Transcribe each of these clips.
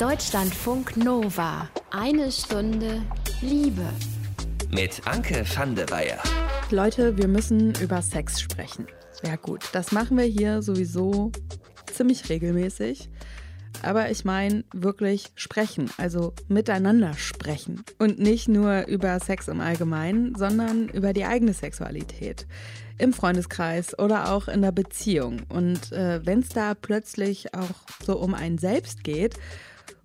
Deutschlandfunk Nova. Eine Stunde Liebe. Mit Anke van der Weyer. Leute, wir müssen über Sex sprechen. Ja gut, das machen wir hier sowieso ziemlich regelmäßig. Aber ich meine wirklich sprechen, also miteinander sprechen. Und nicht nur über Sex im Allgemeinen, sondern über die eigene Sexualität. Im Freundeskreis oder auch in der Beziehung. Und wenn es da plötzlich auch so um einen selbst geht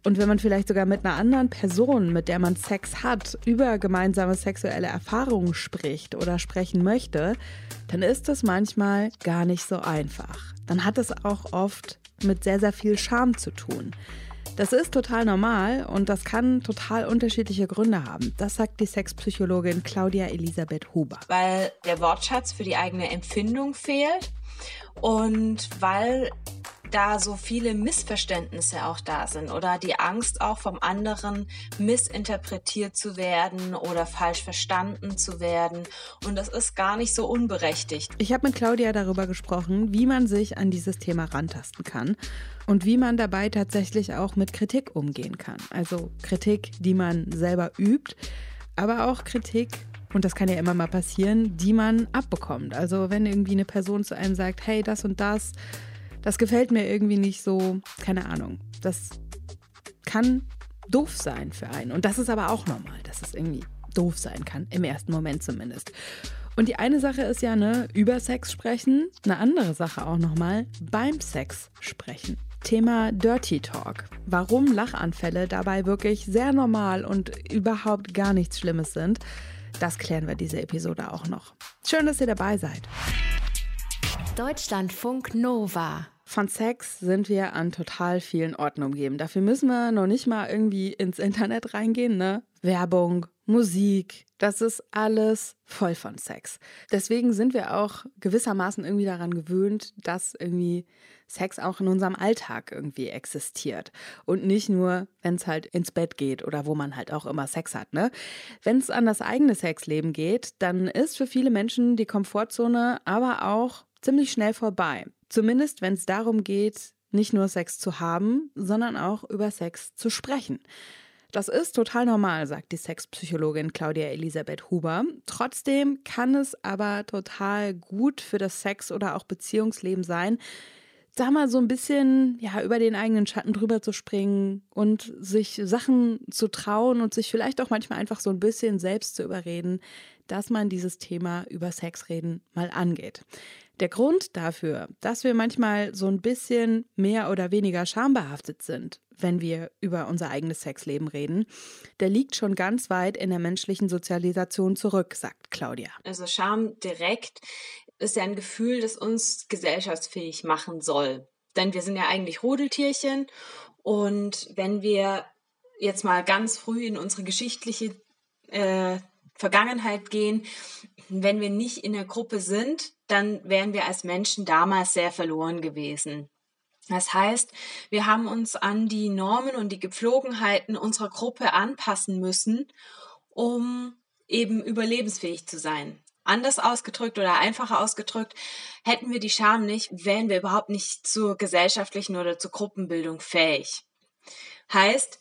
und wenn man vielleicht sogar mit einer anderen Person, mit der man Sex hat, über gemeinsame sexuelle Erfahrungen spricht oder sprechen möchte, dann ist das manchmal gar nicht so einfach. Dann hat es auch oft mit sehr, sehr viel Scham zu tun. Das ist total normal und das kann total unterschiedliche Gründe haben. Das sagt die Sexpsychologin Claudia Elisabeth Huber. Weil der Wortschatz für die eigene Empfindung fehlt und weil da so viele Missverständnisse auch da sind oder die Angst auch vom anderen missinterpretiert zu werden oder falsch verstanden zu werden. Und das ist gar nicht so unberechtigt. Ich habe mit Claudia darüber gesprochen, wie man sich an dieses Thema rantasten kann und wie man dabei tatsächlich auch mit Kritik umgehen kann. Also Kritik, die man selber übt, aber auch Kritik, und das kann ja immer mal passieren, die man abbekommt. Also wenn irgendwie eine Person zu einem sagt, hey, das und das, das gefällt mir irgendwie nicht so, keine Ahnung. Das kann doof sein für einen. Und das ist aber auch normal, dass es irgendwie doof sein kann, im ersten Moment zumindest. Und die eine Sache ist ja, über Sex sprechen. Eine andere Sache auch nochmal, beim Sex sprechen. Thema Dirty Talk. Warum Lachanfälle dabei wirklich sehr normal und überhaupt gar nichts Schlimmes sind, das klären wir diese Episode auch noch. Schön, dass ihr dabei seid. Deutschlandfunk Nova. Von Sex sind wir an total vielen Orten umgeben. Dafür müssen wir noch nicht mal irgendwie ins Internet reingehen, Werbung, Musik, das ist alles voll von Sex. Deswegen sind wir auch gewissermaßen irgendwie daran gewöhnt, dass irgendwie Sex auch in unserem Alltag irgendwie existiert. Und nicht nur, wenn es halt ins Bett geht oder wo man halt auch immer Sex hat, Wenn es an das eigene Sexleben geht, dann ist für viele Menschen die Komfortzone aber auch ziemlich schnell vorbei. Zumindest, wenn es darum geht, nicht nur Sex zu haben, sondern auch über Sex zu sprechen. Das ist total normal, sagt die Sexpsychologin Claudia Elisabeth Huber. Trotzdem kann es aber total gut für das Sex- oder auch Beziehungsleben sein, da mal so ein bisschen über den eigenen Schatten drüber zu springen und sich Sachen zu trauen und sich vielleicht auch manchmal einfach so ein bisschen selbst zu überreden, dass man dieses Thema über Sexreden mal angeht. Der Grund dafür, dass wir manchmal so ein bisschen mehr oder weniger schambehaftet sind, wenn wir über unser eigenes Sexleben reden, der liegt schon ganz weit in der menschlichen Sozialisation zurück, sagt Claudia. Also Scham direkt ist ja ein Gefühl, das uns gesellschaftsfähig machen soll. Denn wir sind ja eigentlich Rudeltierchen und wenn wir jetzt mal ganz früh in unsere geschichtliche Vergangenheit gehen, wenn wir nicht in der Gruppe sind, dann wären wir als Menschen damals sehr verloren gewesen. Das heißt, wir haben uns an die Normen und die Gepflogenheiten unserer Gruppe anpassen müssen, um eben überlebensfähig zu sein. Anders ausgedrückt oder einfacher ausgedrückt, hätten wir die Scham nicht, wären wir überhaupt nicht zur gesellschaftlichen oder zur Gruppenbildung fähig. Heißt,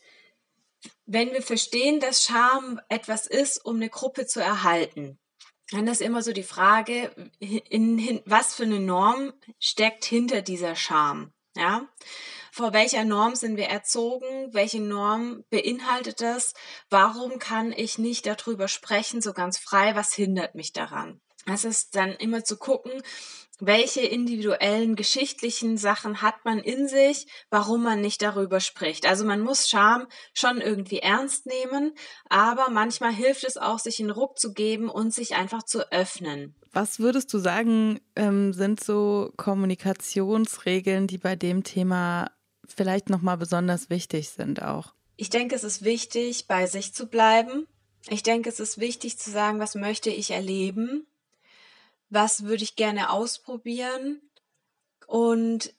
wenn wir verstehen, dass Scham etwas ist, um eine Gruppe zu erhalten, dann ist immer so die Frage, was für eine Norm steckt hinter dieser Scham? Ja? Vor welcher Norm sind wir erzogen? Welche Norm beinhaltet das? Warum kann ich nicht darüber sprechen, so ganz frei? Was hindert mich daran? Es ist dann immer zu gucken, welche individuellen, geschichtlichen Sachen hat man in sich, warum man nicht darüber spricht. Also man muss Scham schon irgendwie ernst nehmen, aber manchmal hilft es auch, sich einen Ruck zu geben und sich einfach zu öffnen. Was würdest du sagen, sind so Kommunikationsregeln, die bei dem Thema vielleicht nochmal besonders wichtig sind auch? Ich denke, es ist wichtig, bei sich zu bleiben. Ich denke, es ist wichtig zu sagen, was möchte ich erleben? Was würde ich gerne ausprobieren? Und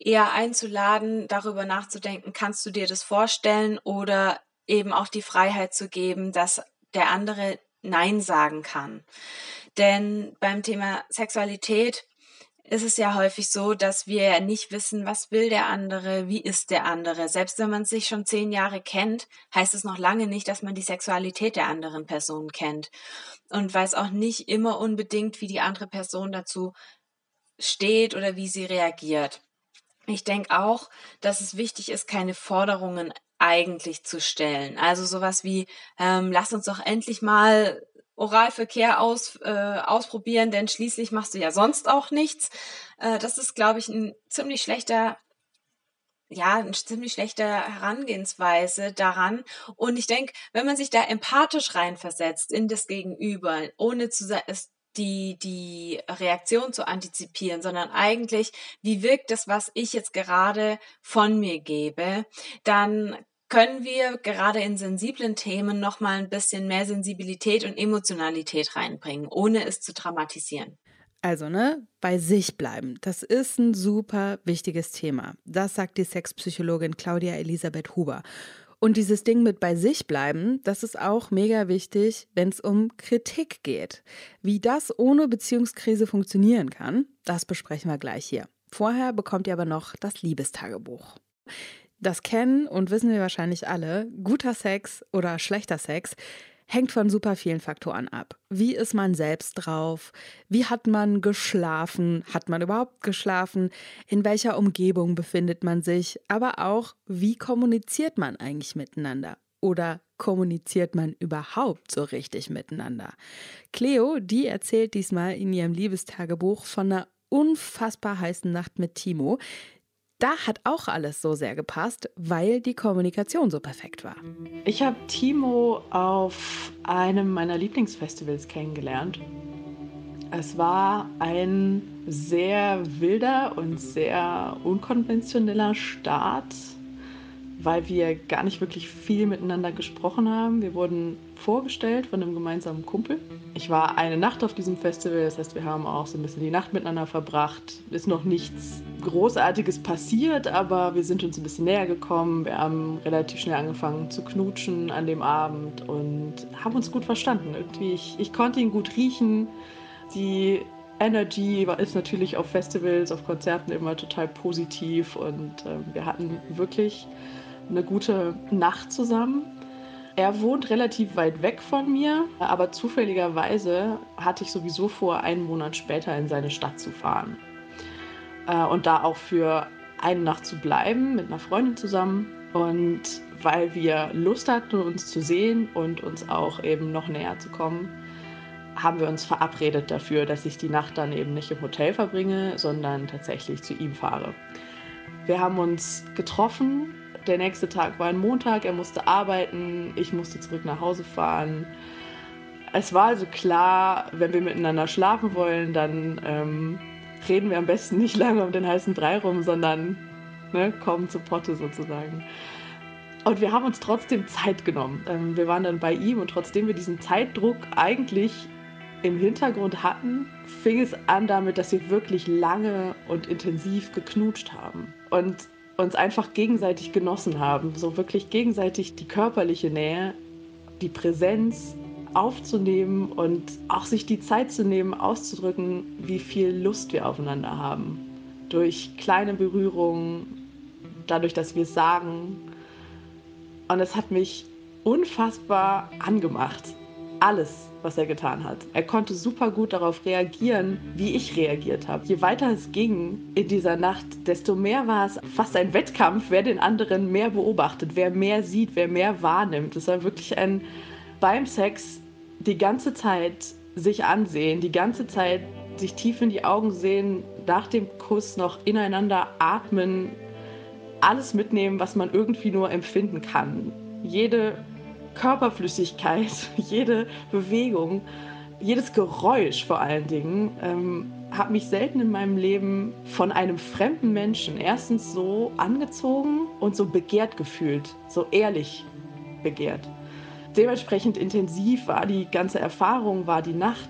eher einzuladen, darüber nachzudenken, kannst du dir das vorstellen? Oder eben auch die Freiheit zu geben, dass der andere Nein sagen kann. Denn beim Thema Sexualität ist es ja häufig so, dass wir ja nicht wissen, was will der andere, wie ist der andere. Selbst wenn man sich schon 10 Jahre kennt, heißt es noch lange nicht, dass man die Sexualität der anderen Person kennt und weiß auch nicht immer unbedingt, wie die andere Person dazu steht oder wie sie reagiert. Ich denke auch, dass es wichtig ist, keine Forderungen eigentlich zu stellen. Also sowas wie, lass uns doch endlich mal Oralverkehr ausprobieren, denn schließlich machst du ja sonst auch nichts. Das ist, glaube ich, ein ziemlich schlechter Herangehensweise daran. Und ich denke, wenn man sich da empathisch reinversetzt in das Gegenüber, ohne die Reaktion zu antizipieren, sondern eigentlich, wie wirkt das, was ich jetzt gerade von mir gebe, dann können wir gerade in sensiblen Themen nochmal ein bisschen mehr Sensibilität und Emotionalität reinbringen, ohne es zu dramatisieren. Also, bei sich bleiben. Das ist ein super wichtiges Thema. Das sagt die Sexpsychologin Claudia Elisabeth Huber. Und dieses Ding mit bei sich bleiben, das ist auch mega wichtig, wenn es um Kritik geht. Wie das ohne Beziehungskrise funktionieren kann, das besprechen wir gleich hier. Vorher bekommt ihr aber noch das Liebestagebuch. Das kennen und wissen wir wahrscheinlich alle. Guter Sex oder schlechter Sex hängt von super vielen Faktoren ab. Wie ist man selbst drauf? Wie hat man geschlafen? Hat man überhaupt geschlafen? In welcher Umgebung befindet man sich? Aber auch, wie kommuniziert man eigentlich miteinander? Oder kommuniziert man überhaupt so richtig miteinander? Cleo, die erzählt diesmal in ihrem Liebestagebuch von einer unfassbar heißen Nacht mit Timo. Da hat auch alles so sehr gepasst, weil die Kommunikation so perfekt war. Ich habe Timo auf einem meiner Lieblingsfestivals kennengelernt. Es war ein sehr wilder und sehr unkonventioneller Start, weil wir gar nicht wirklich viel miteinander gesprochen haben. Wir wurden vorgestellt von einem gemeinsamen Kumpel. Ich war eine Nacht auf diesem Festival, das heißt, wir haben auch so ein bisschen die Nacht miteinander verbracht. Ist noch nichts Großartiges passiert, aber wir sind uns ein bisschen näher gekommen. Wir haben relativ schnell angefangen zu knutschen an dem Abend und haben uns gut verstanden. Irgendwie ich konnte ihn gut riechen. Die Energy ist natürlich auf Festivals, auf Konzerten immer total positiv und wir hatten wirklich eine gute Nacht zusammen. Er wohnt relativ weit weg von mir, aber zufälligerweise hatte ich sowieso vor, einen Monat später in seine Stadt zu fahren und da auch für eine Nacht zu bleiben mit einer Freundin zusammen. Und weil wir Lust hatten, uns zu sehen und uns auch eben noch näher zu kommen, haben wir uns verabredet dafür, dass ich die Nacht dann eben nicht im Hotel verbringe, sondern tatsächlich zu ihm fahre. Wir haben uns getroffen. Der nächste Tag war ein Montag, er musste arbeiten, ich musste zurück nach Hause fahren. Es war also klar, wenn wir miteinander schlafen wollen, dann reden wir am besten nicht lange um den heißen Brei rum, sondern kommen zur Potte sozusagen. Und wir haben uns trotzdem Zeit genommen. Wir waren dann bei ihm und trotzdem wir diesen Zeitdruck eigentlich im Hintergrund hatten, fing es an damit, dass wir wirklich lange und intensiv geknutscht haben. Und uns einfach gegenseitig genossen haben, so wirklich gegenseitig die körperliche Nähe, die Präsenz aufzunehmen und auch sich die Zeit zu nehmen, auszudrücken, wie viel Lust wir aufeinander haben. Durch kleine Berührungen, dadurch, dass wir es sagen. Und es hat mich unfassbar angemacht. Alles, was er getan hat. Er konnte super gut darauf reagieren, wie ich reagiert habe. Je weiter es ging in dieser Nacht, desto mehr war es fast ein Wettkampf, wer den anderen mehr beobachtet, wer mehr sieht, wer mehr wahrnimmt. Es war wirklich beim Sex die ganze Zeit sich ansehen, die ganze Zeit sich tief in die Augen sehen, nach dem Kuss noch ineinander atmen, alles mitnehmen, was man irgendwie nur empfinden kann. Jede Körperflüssigkeit, jede Bewegung, jedes Geräusch vor allen Dingen, hat mich selten in meinem Leben von einem fremden Menschen erstens so angezogen und so begehrt gefühlt, so ehrlich begehrt. Dementsprechend intensiv war die ganze Erfahrung, war die Nacht.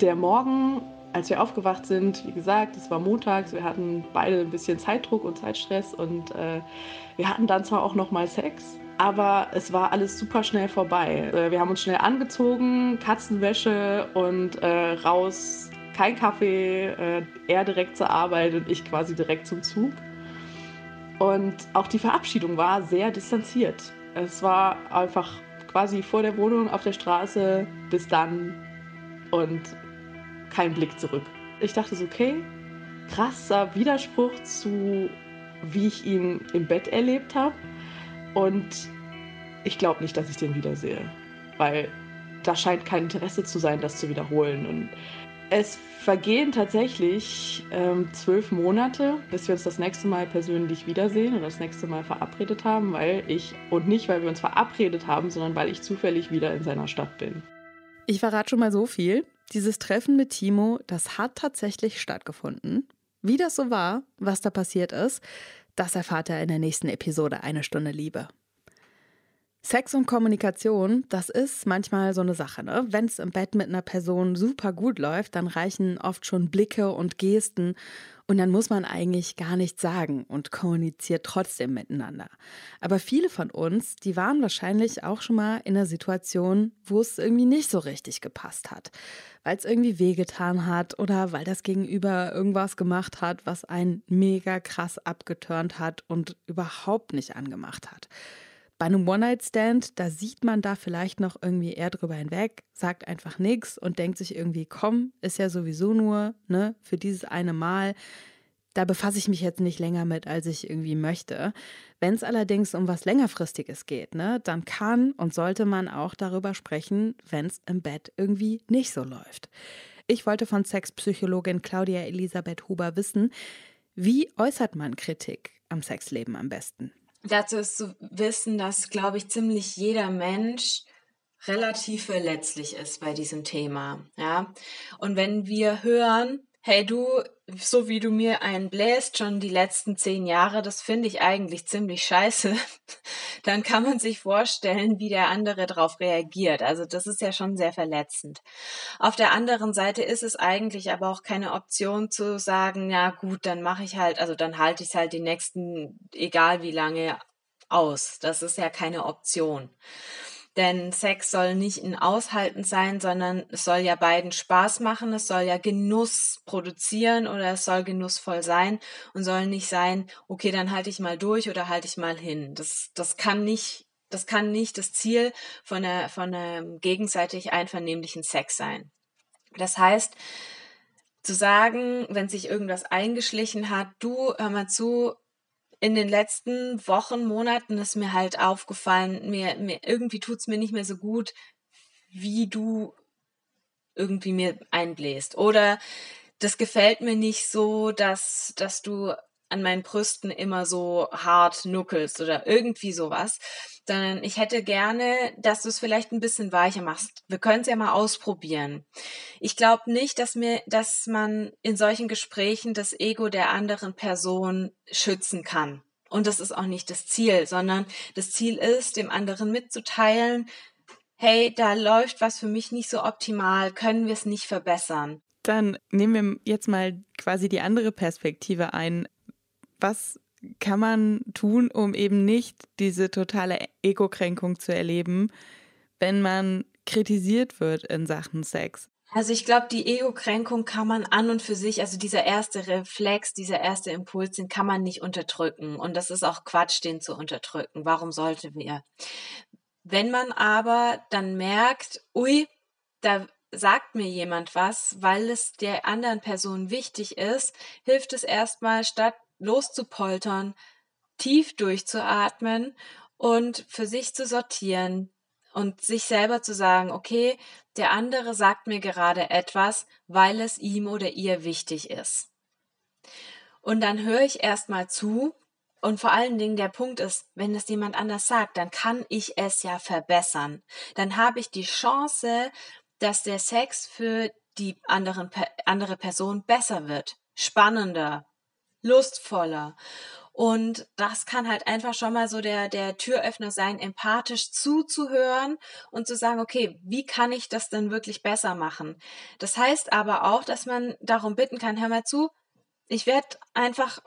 Der Morgen, als wir aufgewacht sind, wie gesagt, es war montags, wir hatten beide ein bisschen Zeitdruck und Zeitstress und wir hatten dann zwar auch nochmal Sex, aber es war alles super schnell vorbei. Wir haben uns schnell angezogen, Katzenwäsche und raus kein Kaffee, er direkt zur Arbeit und ich quasi direkt zum Zug. Und auch die Verabschiedung war sehr distanziert. Es war einfach quasi vor der Wohnung auf der Straße, bis dann und kein Blick zurück. Ich dachte so, okay, krasser Widerspruch zu, wie ich ihn im Bett erlebt habe. Und ich glaube nicht, dass ich den wiedersehe, weil da scheint kein Interesse zu sein, das zu wiederholen. Und es vergehen tatsächlich 12 Monate, bis wir uns das nächste Mal persönlich wiedersehen oder das nächste Mal verabredet haben, nicht weil wir uns verabredet haben, sondern weil ich zufällig wieder in seiner Stadt bin. Ich verrate schon mal so viel. Dieses Treffen mit Timo, das hat tatsächlich stattgefunden. Wie das so war, was da passiert ist, das erfahrt ihr in der nächsten Episode Eine Stunde Liebe. Sex und Kommunikation, das ist manchmal so eine Sache, ne? Wenn es im Bett mit einer Person super gut läuft, dann reichen oft schon Blicke und Gesten und dann muss man eigentlich gar nichts sagen und kommuniziert trotzdem miteinander. Aber viele von uns, die waren wahrscheinlich auch schon mal in einer Situation, wo es irgendwie nicht so richtig gepasst hat, weil es irgendwie wehgetan hat oder weil das Gegenüber irgendwas gemacht hat, was einen mega krass abgeturnt hat und überhaupt nicht angemacht hat. Bei einem One-Night-Stand, da sieht man da vielleicht noch irgendwie eher drüber hinweg, sagt einfach nichts und denkt sich irgendwie, komm, ist ja sowieso nur, ne, für dieses eine Mal. Da befasse ich mich jetzt nicht länger mit, als ich irgendwie möchte. Wenn es allerdings um was Längerfristiges geht, ne, dann kann und sollte man auch darüber sprechen, wenn es im Bett irgendwie nicht so läuft. Ich wollte von Sexpsychologin Claudia Elisabeth Huber wissen, wie äußert man Kritik am Sexleben am besten? Dazu ist zu wissen, dass, glaube ich, ziemlich jeder Mensch relativ verletzlich ist bei diesem Thema. Ja? Und wenn wir hören, hey du, so wie du mir einen bläst, schon die letzten 10 Jahre, das finde ich eigentlich ziemlich scheiße, dann kann man sich vorstellen, wie der andere darauf reagiert. Also das ist ja schon sehr verletzend. Auf der anderen Seite ist es eigentlich aber auch keine Option zu sagen, ja gut, dann mache ich halt, also dann halte ich es halt die nächsten, egal wie lange, aus. Das ist ja keine Option. Denn Sex soll nicht ein Aushalten sein, sondern es soll ja beiden Spaß machen, es soll ja Genuss produzieren oder es soll genussvoll sein und soll nicht sein, okay, dann halte ich mal durch oder halte ich mal hin. Das kann nicht das Ziel von einem gegenseitig einvernehmlichen Sex sein. Das heißt, zu sagen, wenn sich irgendwas eingeschlichen hat, du, hör mal zu, in den letzten Wochen, Monaten ist mir halt aufgefallen, irgendwie tut es mir nicht mehr so gut, wie du irgendwie mir einbläst. Oder das gefällt mir nicht so, dass du an meinen Brüsten immer so hart nuckelst oder irgendwie sowas, sondern ich hätte gerne, dass du es vielleicht ein bisschen weicher machst. Wir können es ja mal ausprobieren. Ich glaube nicht, dass man in solchen Gesprächen das Ego der anderen Person schützen kann. Und das ist auch nicht das Ziel, sondern das Ziel ist, dem anderen mitzuteilen, hey, da läuft was für mich nicht so optimal, können wir es nicht verbessern. Dann nehmen wir jetzt mal quasi die andere Perspektive ein. Was kann man tun, um eben nicht diese totale Ego-Kränkung zu erleben, wenn man kritisiert wird in Sachen Sex? Also ich glaube, die Ego-Kränkung kann man an und für sich, also dieser erste Reflex, dieser erste Impuls, den kann man nicht unterdrücken. Und das ist auch Quatsch, den zu unterdrücken. Warum sollten wir? Wenn man aber dann merkt, ui, da sagt mir jemand was, weil es der anderen Person wichtig ist, hilft es erstmal, statt loszupoltern, tief durchzuatmen und für sich zu sortieren und sich selber zu sagen, okay, der andere sagt mir gerade etwas, weil es ihm oder ihr wichtig ist. Und dann höre ich erstmal zu und vor allen Dingen der Punkt ist, wenn das jemand anders sagt, dann kann ich es ja verbessern. Dann habe ich die Chance, dass der Sex für die andere Person besser wird, spannender, lustvoller. Und das kann halt einfach schon mal so der Türöffner sein, empathisch zuzuhören und zu sagen, okay, wie kann ich das denn wirklich besser machen? Das heißt aber auch, dass man darum bitten kann, hör mal zu, ich werde einfach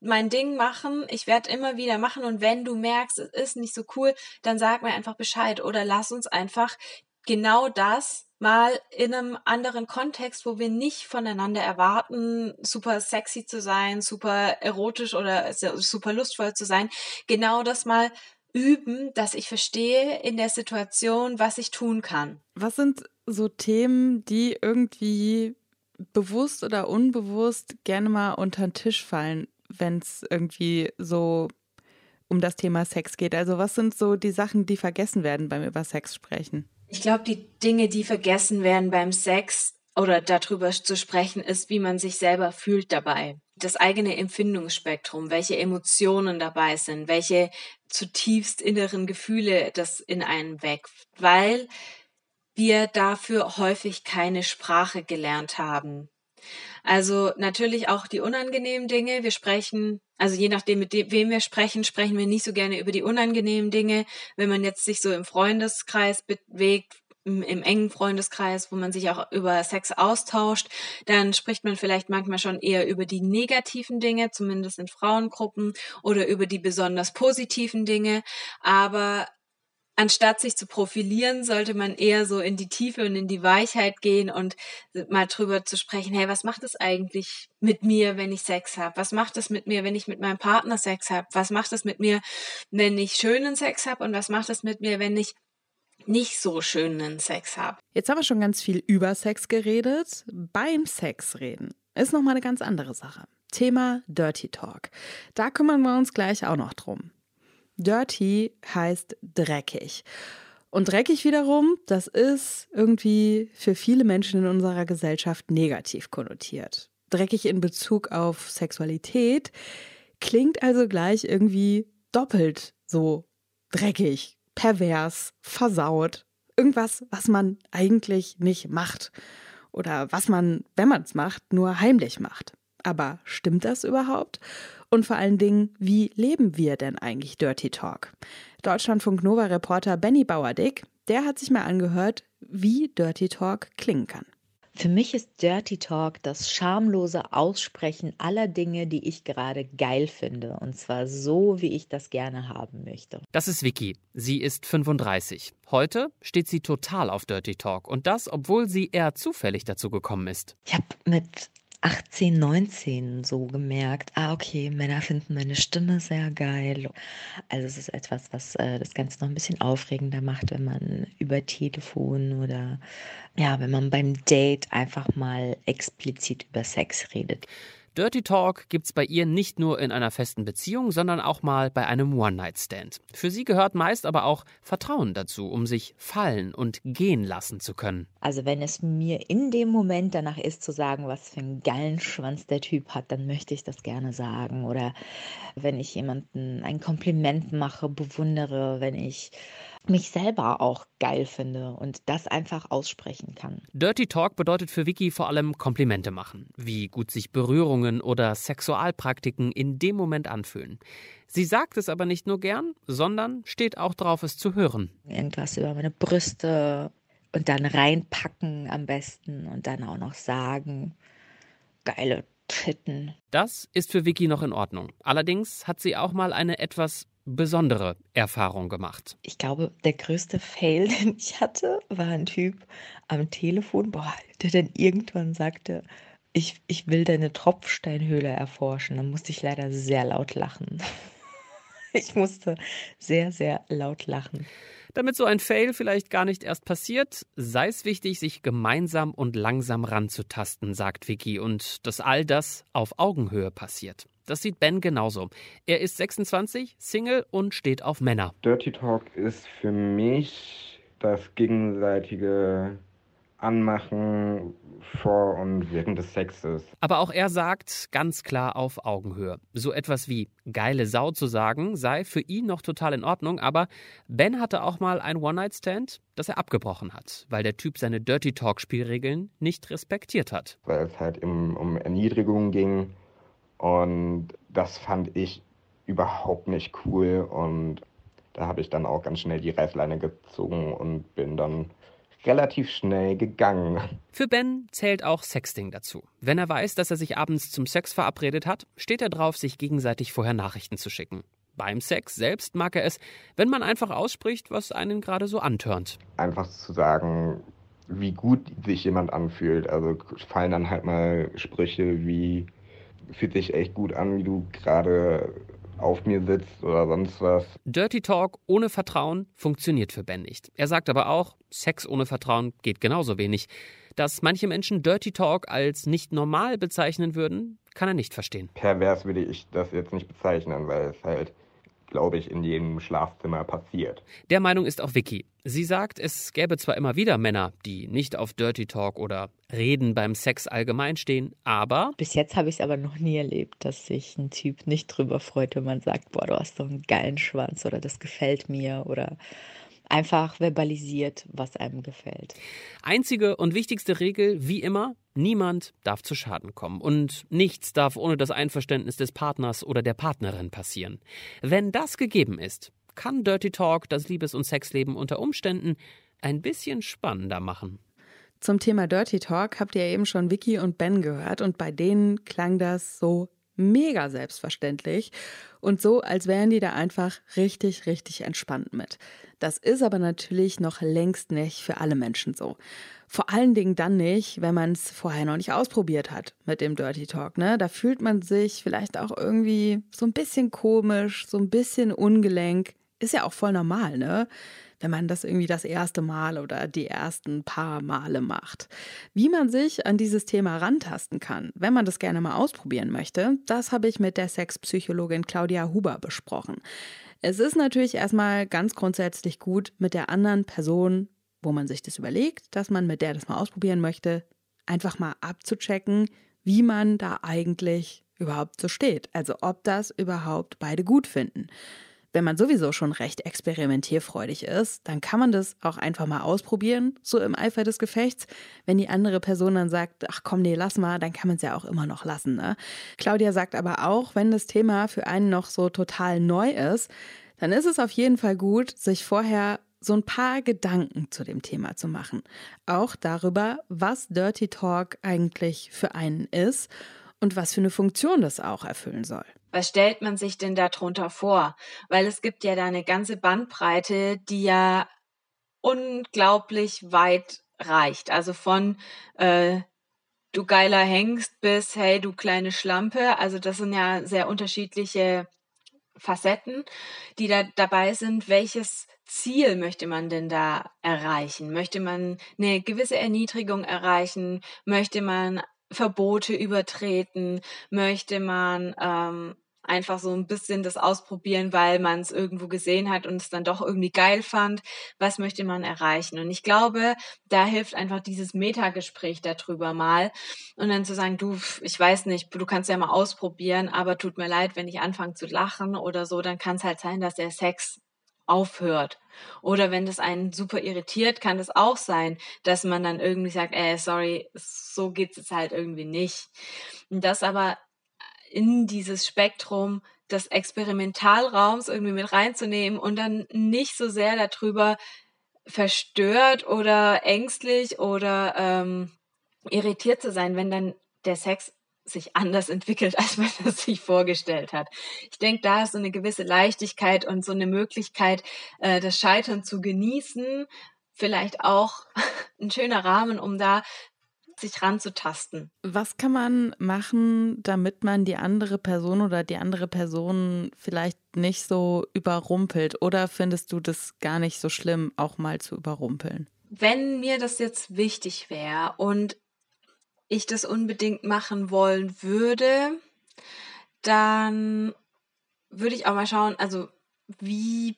mein Ding machen, ich werde immer wieder machen und wenn du merkst, es ist nicht so cool, dann sag mir einfach Bescheid oder lass uns einfach genau das mal in einem anderen Kontext, wo wir nicht voneinander erwarten, super sexy zu sein, super erotisch oder super lustvoll zu sein, genau das mal üben, dass ich verstehe in der Situation, was ich tun kann. Was sind so Themen, die irgendwie bewusst oder unbewusst gerne mal unter den Tisch fallen, wenn es irgendwie so um das Thema Sex geht? Also was sind so die Sachen, die vergessen werden beim über Sex sprechen? Ich glaube, die Dinge, die vergessen werden beim Sex oder darüber zu sprechen, ist, wie man sich selber fühlt dabei. Das eigene Empfindungsspektrum, welche Emotionen dabei sind, welche zutiefst inneren Gefühle das in einen weckt, weil wir dafür häufig keine Sprache gelernt haben. Also natürlich auch die unangenehmen Dinge. Wir sprechen, also je nachdem, mit wem wir sprechen, sprechen wir nicht so gerne über die unangenehmen Dinge. Wenn man jetzt sich so im Freundeskreis bewegt, im engen Freundeskreis, wo man sich auch über Sex austauscht, dann spricht man vielleicht manchmal schon eher über die negativen Dinge, zumindest in Frauengruppen, oder über die besonders positiven Dinge. Aber anstatt sich zu profilieren, sollte man eher so in die Tiefe und in die Weichheit gehen und mal drüber zu sprechen, hey, was macht es eigentlich mit mir, wenn ich Sex habe? Was macht es mit mir, wenn ich mit meinem Partner Sex habe? Was macht es mit mir, wenn ich schönen Sex habe? Und was macht es mit mir, wenn ich nicht so schönen Sex habe? Jetzt haben wir schon ganz viel über Sex geredet. Beim Sex reden ist nochmal eine ganz andere Sache. Thema Dirty Talk. Da kümmern wir uns gleich auch noch drum. Dirty heißt dreckig. Und dreckig wiederum, das ist irgendwie für viele Menschen in unserer Gesellschaft negativ konnotiert. Dreckig in Bezug auf Sexualität klingt also gleich irgendwie doppelt so dreckig, pervers, versaut. Irgendwas, was man eigentlich nicht macht. Oder was man, wenn man es macht, nur heimlich macht. Aber stimmt das überhaupt? Und vor allen Dingen, wie leben wir denn eigentlich Dirty Talk? Deutschlandfunk Nova-Reporter Benny Bauerdick, der hat sich mal angehört, wie Dirty Talk klingen kann. Für mich ist Dirty Talk das schamlose Aussprechen aller Dinge, die ich gerade geil finde. Und zwar so, wie ich das gerne haben möchte. Das ist Vicky. Sie ist 35. Heute steht sie total auf Dirty Talk. Und das, obwohl sie eher zufällig dazu gekommen ist. Ich habe mit 18, 19 so gemerkt, okay, Männer finden meine Stimme sehr geil. Also es ist etwas, was das Ganze noch ein bisschen aufregender macht, wenn man über Telefon oder ja, wenn man beim Date einfach mal explizit über Sex redet. Dirty Talk gibt's bei ihr nicht nur in einer festen Beziehung, sondern auch mal bei einem One-Night-Stand. Für sie gehört meist aber auch Vertrauen dazu, um sich fallen und gehen lassen zu können. Also wenn es mir in dem Moment danach ist, zu sagen, was für einen geilen Schwanz der Typ hat, dann möchte ich das gerne sagen. Oder wenn ich jemanden ein Kompliment mache, bewundere, wenn ich mich selber auch geil finde und das einfach aussprechen kann. Dirty Talk bedeutet für Vicky vor allem Komplimente machen, wie gut sich Berührungen oder Sexualpraktiken in dem Moment anfühlen. Sie sagt es aber nicht nur gern, sondern steht auch drauf, es zu hören. Irgendwas über meine Brüste und dann reinpacken am besten und dann auch noch sagen, geile Titten. Das ist für Vicky noch in Ordnung. Allerdings hat sie auch mal eine etwas besondere Erfahrung gemacht. Ich glaube, der größte Fail, den ich hatte, war ein Typ am Telefon, der dann irgendwann sagte, ich will deine Tropfsteinhöhle erforschen. Da musste ich leider sehr laut lachen. Ich musste sehr, sehr laut lachen. Damit so ein Fail vielleicht gar nicht erst passiert, sei es wichtig, sich gemeinsam und langsam ranzutasten, sagt Vicky, und dass all das auf Augenhöhe passiert. Das sieht Ben genauso. Er ist 26, Single und steht auf Männer. Dirty Talk ist für mich das gegenseitige Anmachen vor und während des Sexes. Aber auch er sagt ganz klar auf Augenhöhe. So etwas wie geile Sau zu sagen, sei für ihn noch total in Ordnung. Aber Ben hatte auch mal ein One-Night-Stand, das er abgebrochen hat, weil der Typ seine Dirty-Talk-Spielregeln nicht respektiert hat. Weil es halt um Erniedrigung ging und das fand ich überhaupt nicht cool. Und da habe ich dann auch ganz schnell die Reißleine gezogen und bin dann relativ schnell gegangen. Für Ben zählt auch Sexting dazu. Wenn er weiß, dass er sich abends zum Sex verabredet hat, steht er drauf, sich gegenseitig vorher Nachrichten zu schicken. Beim Sex selbst mag er es, wenn man einfach ausspricht, was einen gerade so antörnt. Einfach zu sagen, wie gut sich jemand anfühlt. Also fallen dann halt mal Sprüche wie, fühlt sich echt gut an, wie du gerade auf mir sitzt oder sonst was. Dirty Talk ohne Vertrauen funktioniert für Ben nicht. Er sagt aber auch, Sex ohne Vertrauen geht genauso wenig. Dass manche Menschen Dirty Talk als nicht normal bezeichnen würden, kann er nicht verstehen. Pervers würde ich das jetzt nicht bezeichnen, weil es halt, glaube ich, in jedem Schlafzimmer passiert. Der Meinung ist auch Vicky. Sie sagt, es gäbe zwar immer wieder Männer, die nicht auf Dirty Talk oder Reden beim Sex allgemein stehen, aber... Bis jetzt habe ich es aber noch nie erlebt, dass sich ein Typ nicht drüber freut, wenn man sagt, boah, du hast so einen geilen Schwanz oder das gefällt mir oder... Einfach verbalisiert, was einem gefällt. Einzige und wichtigste Regel, wie immer, niemand darf zu Schaden kommen. Und nichts darf ohne das Einverständnis des Partners oder der Partnerin passieren. Wenn das gegeben ist, kann Dirty Talk das Liebes- und Sexleben unter Umständen ein bisschen spannender machen. Zum Thema Dirty Talk habt ihr eben schon Vicky und Ben gehört. Und bei denen klang das so mega selbstverständlich und so, als wären die da einfach richtig, richtig entspannt mit. Das ist aber natürlich noch längst nicht für alle Menschen so. Vor allen Dingen dann nicht, wenn man es vorher noch nicht ausprobiert hat mit dem Dirty Talk, ne? Da fühlt man sich vielleicht auch irgendwie so ein bisschen komisch, so ein bisschen ungelenk. Ist ja auch voll normal, ne? Wenn man das irgendwie das erste Mal oder die ersten paar Male macht. Wie man sich an dieses Thema rantasten kann, wenn man das gerne mal ausprobieren möchte, das habe ich mit der Sexpsychologin Claudia Huber besprochen. Es ist natürlich erstmal ganz grundsätzlich gut, mit der anderen Person, wo man sich das überlegt, dass man mit der das mal ausprobieren möchte, einfach mal abzuchecken, wie man da eigentlich überhaupt so steht. Also ob das überhaupt beide gut finden. Wenn man sowieso schon recht experimentierfreudig ist, dann kann man das auch einfach mal ausprobieren, so im Eifer des Gefechts. Wenn die andere Person dann sagt, ach komm, nee, lass mal, dann kann man es ja auch immer noch lassen, ne? Claudia sagt aber auch, wenn das Thema für einen noch so total neu ist, dann ist es auf jeden Fall gut, sich vorher so ein paar Gedanken zu dem Thema zu machen. Auch darüber, was Dirty Talk eigentlich für einen ist und was für eine Funktion das auch erfüllen soll. Was stellt man sich denn darunter vor? Weil es gibt ja da eine ganze Bandbreite, die ja unglaublich weit reicht. Also von du geiler Hengst bis hey, du kleine Schlampe. Also das sind ja sehr unterschiedliche Facetten, die da dabei sind. Welches Ziel möchte man denn da erreichen? Möchte man eine gewisse Erniedrigung erreichen? Möchte man Verbote übertreten, möchte man einfach so ein bisschen das ausprobieren, weil man es irgendwo gesehen hat und es dann doch irgendwie geil fand, was möchte man erreichen? Und ich glaube, da hilft einfach dieses Metagespräch darüber mal und dann zu sagen, du, ich weiß nicht, du kannst ja mal ausprobieren, aber tut mir leid, wenn ich anfange zu lachen oder so, dann kann es halt sein, dass der Sex aufhört. Oder wenn das einen super irritiert, kann das auch sein, dass man dann irgendwie sagt, sorry, so geht's jetzt halt irgendwie nicht. Und das aber in dieses Spektrum des Experimentalraums irgendwie mit reinzunehmen und dann nicht so sehr darüber verstört oder ängstlich oder irritiert zu sein, wenn dann der Sex sich anders entwickelt, als man das sich vorgestellt hat. Ich denke, da ist so eine gewisse Leichtigkeit und so eine Möglichkeit, das Scheitern zu genießen, vielleicht auch ein schöner Rahmen, um da sich ranzutasten. Was kann man machen, damit man die andere Person oder die andere Person vielleicht nicht so überrumpelt? Oder findest du das gar nicht so schlimm, auch mal zu überrumpeln? Wenn mir das jetzt wichtig wäre und ich das unbedingt machen wollen würde, dann würde ich auch mal schauen, also wie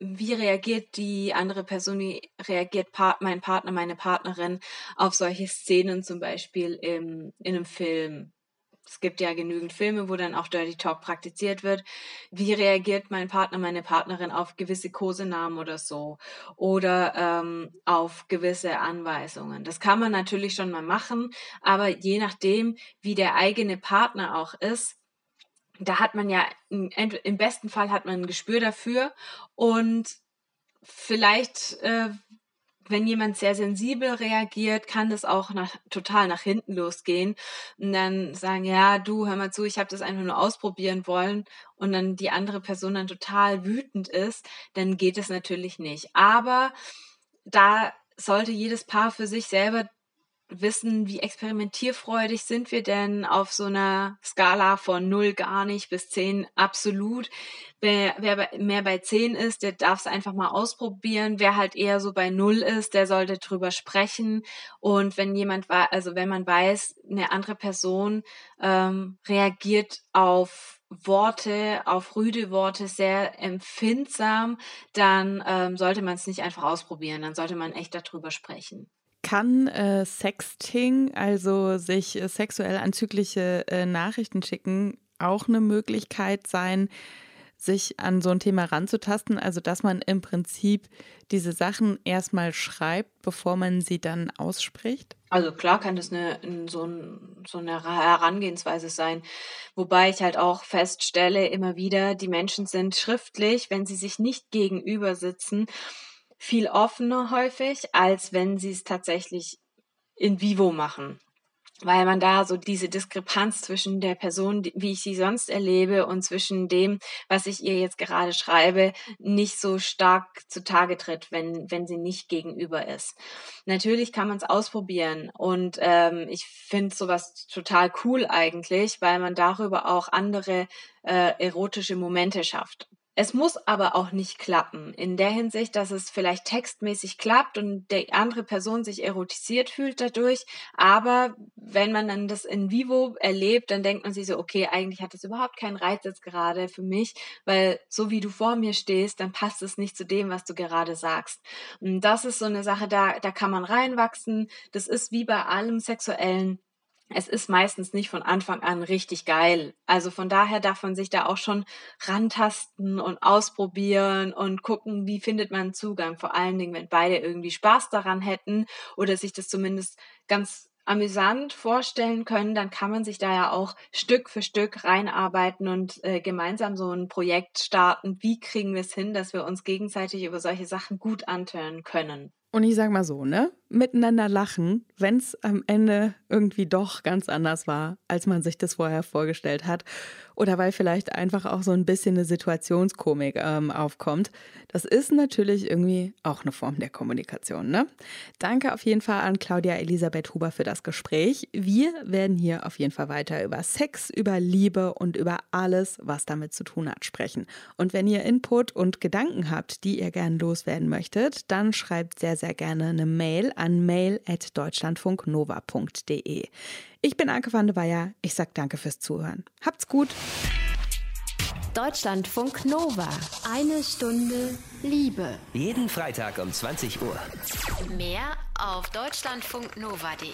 reagiert die andere Person, wie reagiert mein Partner, meine Partnerin auf solche Szenen zum Beispiel in einem Film. Es gibt ja genügend Filme, wo dann auch Dirty Talk praktiziert wird. Wie reagiert mein Partner, meine Partnerin auf gewisse Kosenamen oder so oder auf gewisse Anweisungen? Das kann man natürlich schon mal machen, aber je nachdem, wie der eigene Partner auch ist, da hat man ja im besten Fall hat man ein Gespür dafür und vielleicht wenn jemand sehr sensibel reagiert, kann das auch total nach hinten losgehen und dann sagen, ja, du, hör mal zu, ich habe das einfach nur ausprobieren wollen und dann die andere Person dann total wütend ist, dann geht es natürlich nicht. Aber da sollte jedes Paar für sich selber wissen, wie experimentierfreudig sind wir denn auf so einer Skala von 0 gar nicht bis 10 absolut. Wer mehr bei 10 ist, der darf es einfach mal ausprobieren. Wer halt eher so bei 0 ist, der sollte drüber sprechen. Und wenn wenn man weiß, eine andere Person reagiert auf Worte, auf rüde Worte sehr empfindsam, dann sollte man es nicht einfach ausprobieren. Dann sollte man echt darüber sprechen. Kann Sexting, also sich sexuell anzügliche Nachrichten schicken, auch eine Möglichkeit sein, sich an so ein Thema ranzutasten? Also dass man im Prinzip diese Sachen erstmal schreibt, bevor man sie dann ausspricht? Also klar kann das so eine Herangehensweise sein. Wobei ich halt auch feststelle immer wieder, die Menschen sind schriftlich, wenn sie sich nicht gegenüber sitzen, viel offener häufig, als wenn sie es tatsächlich in vivo machen. Weil man da so diese Diskrepanz zwischen der Person, wie ich sie sonst erlebe, und zwischen dem, was ich ihr jetzt gerade schreibe, nicht so stark zutage tritt, wenn sie nicht gegenüber ist. Natürlich kann man es ausprobieren und ich finde sowas total cool eigentlich, weil man darüber auch andere erotische Momente schafft. Es muss aber auch nicht klappen, in der Hinsicht, dass es vielleicht textmäßig klappt und die andere Person sich erotisiert fühlt dadurch, aber wenn man dann das in vivo erlebt, dann denkt man sich so, okay, eigentlich hat das überhaupt keinen Reiz jetzt gerade für mich, weil so wie du vor mir stehst, dann passt es nicht zu dem, was du gerade sagst. Und das ist so eine Sache, da kann man reinwachsen, das ist wie bei allem Sexuellen. Es ist meistens nicht von Anfang an richtig geil. Also von daher darf man sich da auch schon rantasten und ausprobieren und gucken, wie findet man Zugang. Vor allen Dingen, wenn beide irgendwie Spaß daran hätten oder sich das zumindest ganz amüsant vorstellen können, dann kann man sich da ja auch Stück für Stück reinarbeiten und gemeinsam so ein Projekt starten. Wie kriegen wir es hin, dass wir uns gegenseitig über solche Sachen gut antören können? Und ich sag mal so, ne? Miteinander lachen, wenn es am Ende irgendwie doch ganz anders war, als man sich das vorher vorgestellt hat. Oder weil vielleicht einfach auch so ein bisschen eine Situationskomik aufkommt. Das ist natürlich irgendwie auch eine Form der Kommunikation, ne? Danke auf jeden Fall an Claudia Elisabeth Huber für das Gespräch. Wir werden hier auf jeden Fall weiter über Sex, über Liebe und über alles, was damit zu tun hat, sprechen. Und wenn ihr Input und Gedanken habt, die ihr gerne loswerden möchtet, dann schreibt sehr, sehr gerne eine Mail an mail@deutschlandfunknova.de. Ich bin Anke van der Weyer. Ich sag danke fürs Zuhören. Habt's gut. Deutschlandfunk Nova. Eine Stunde Liebe. Jeden Freitag um 20 Uhr. Mehr auf deutschlandfunknova.de.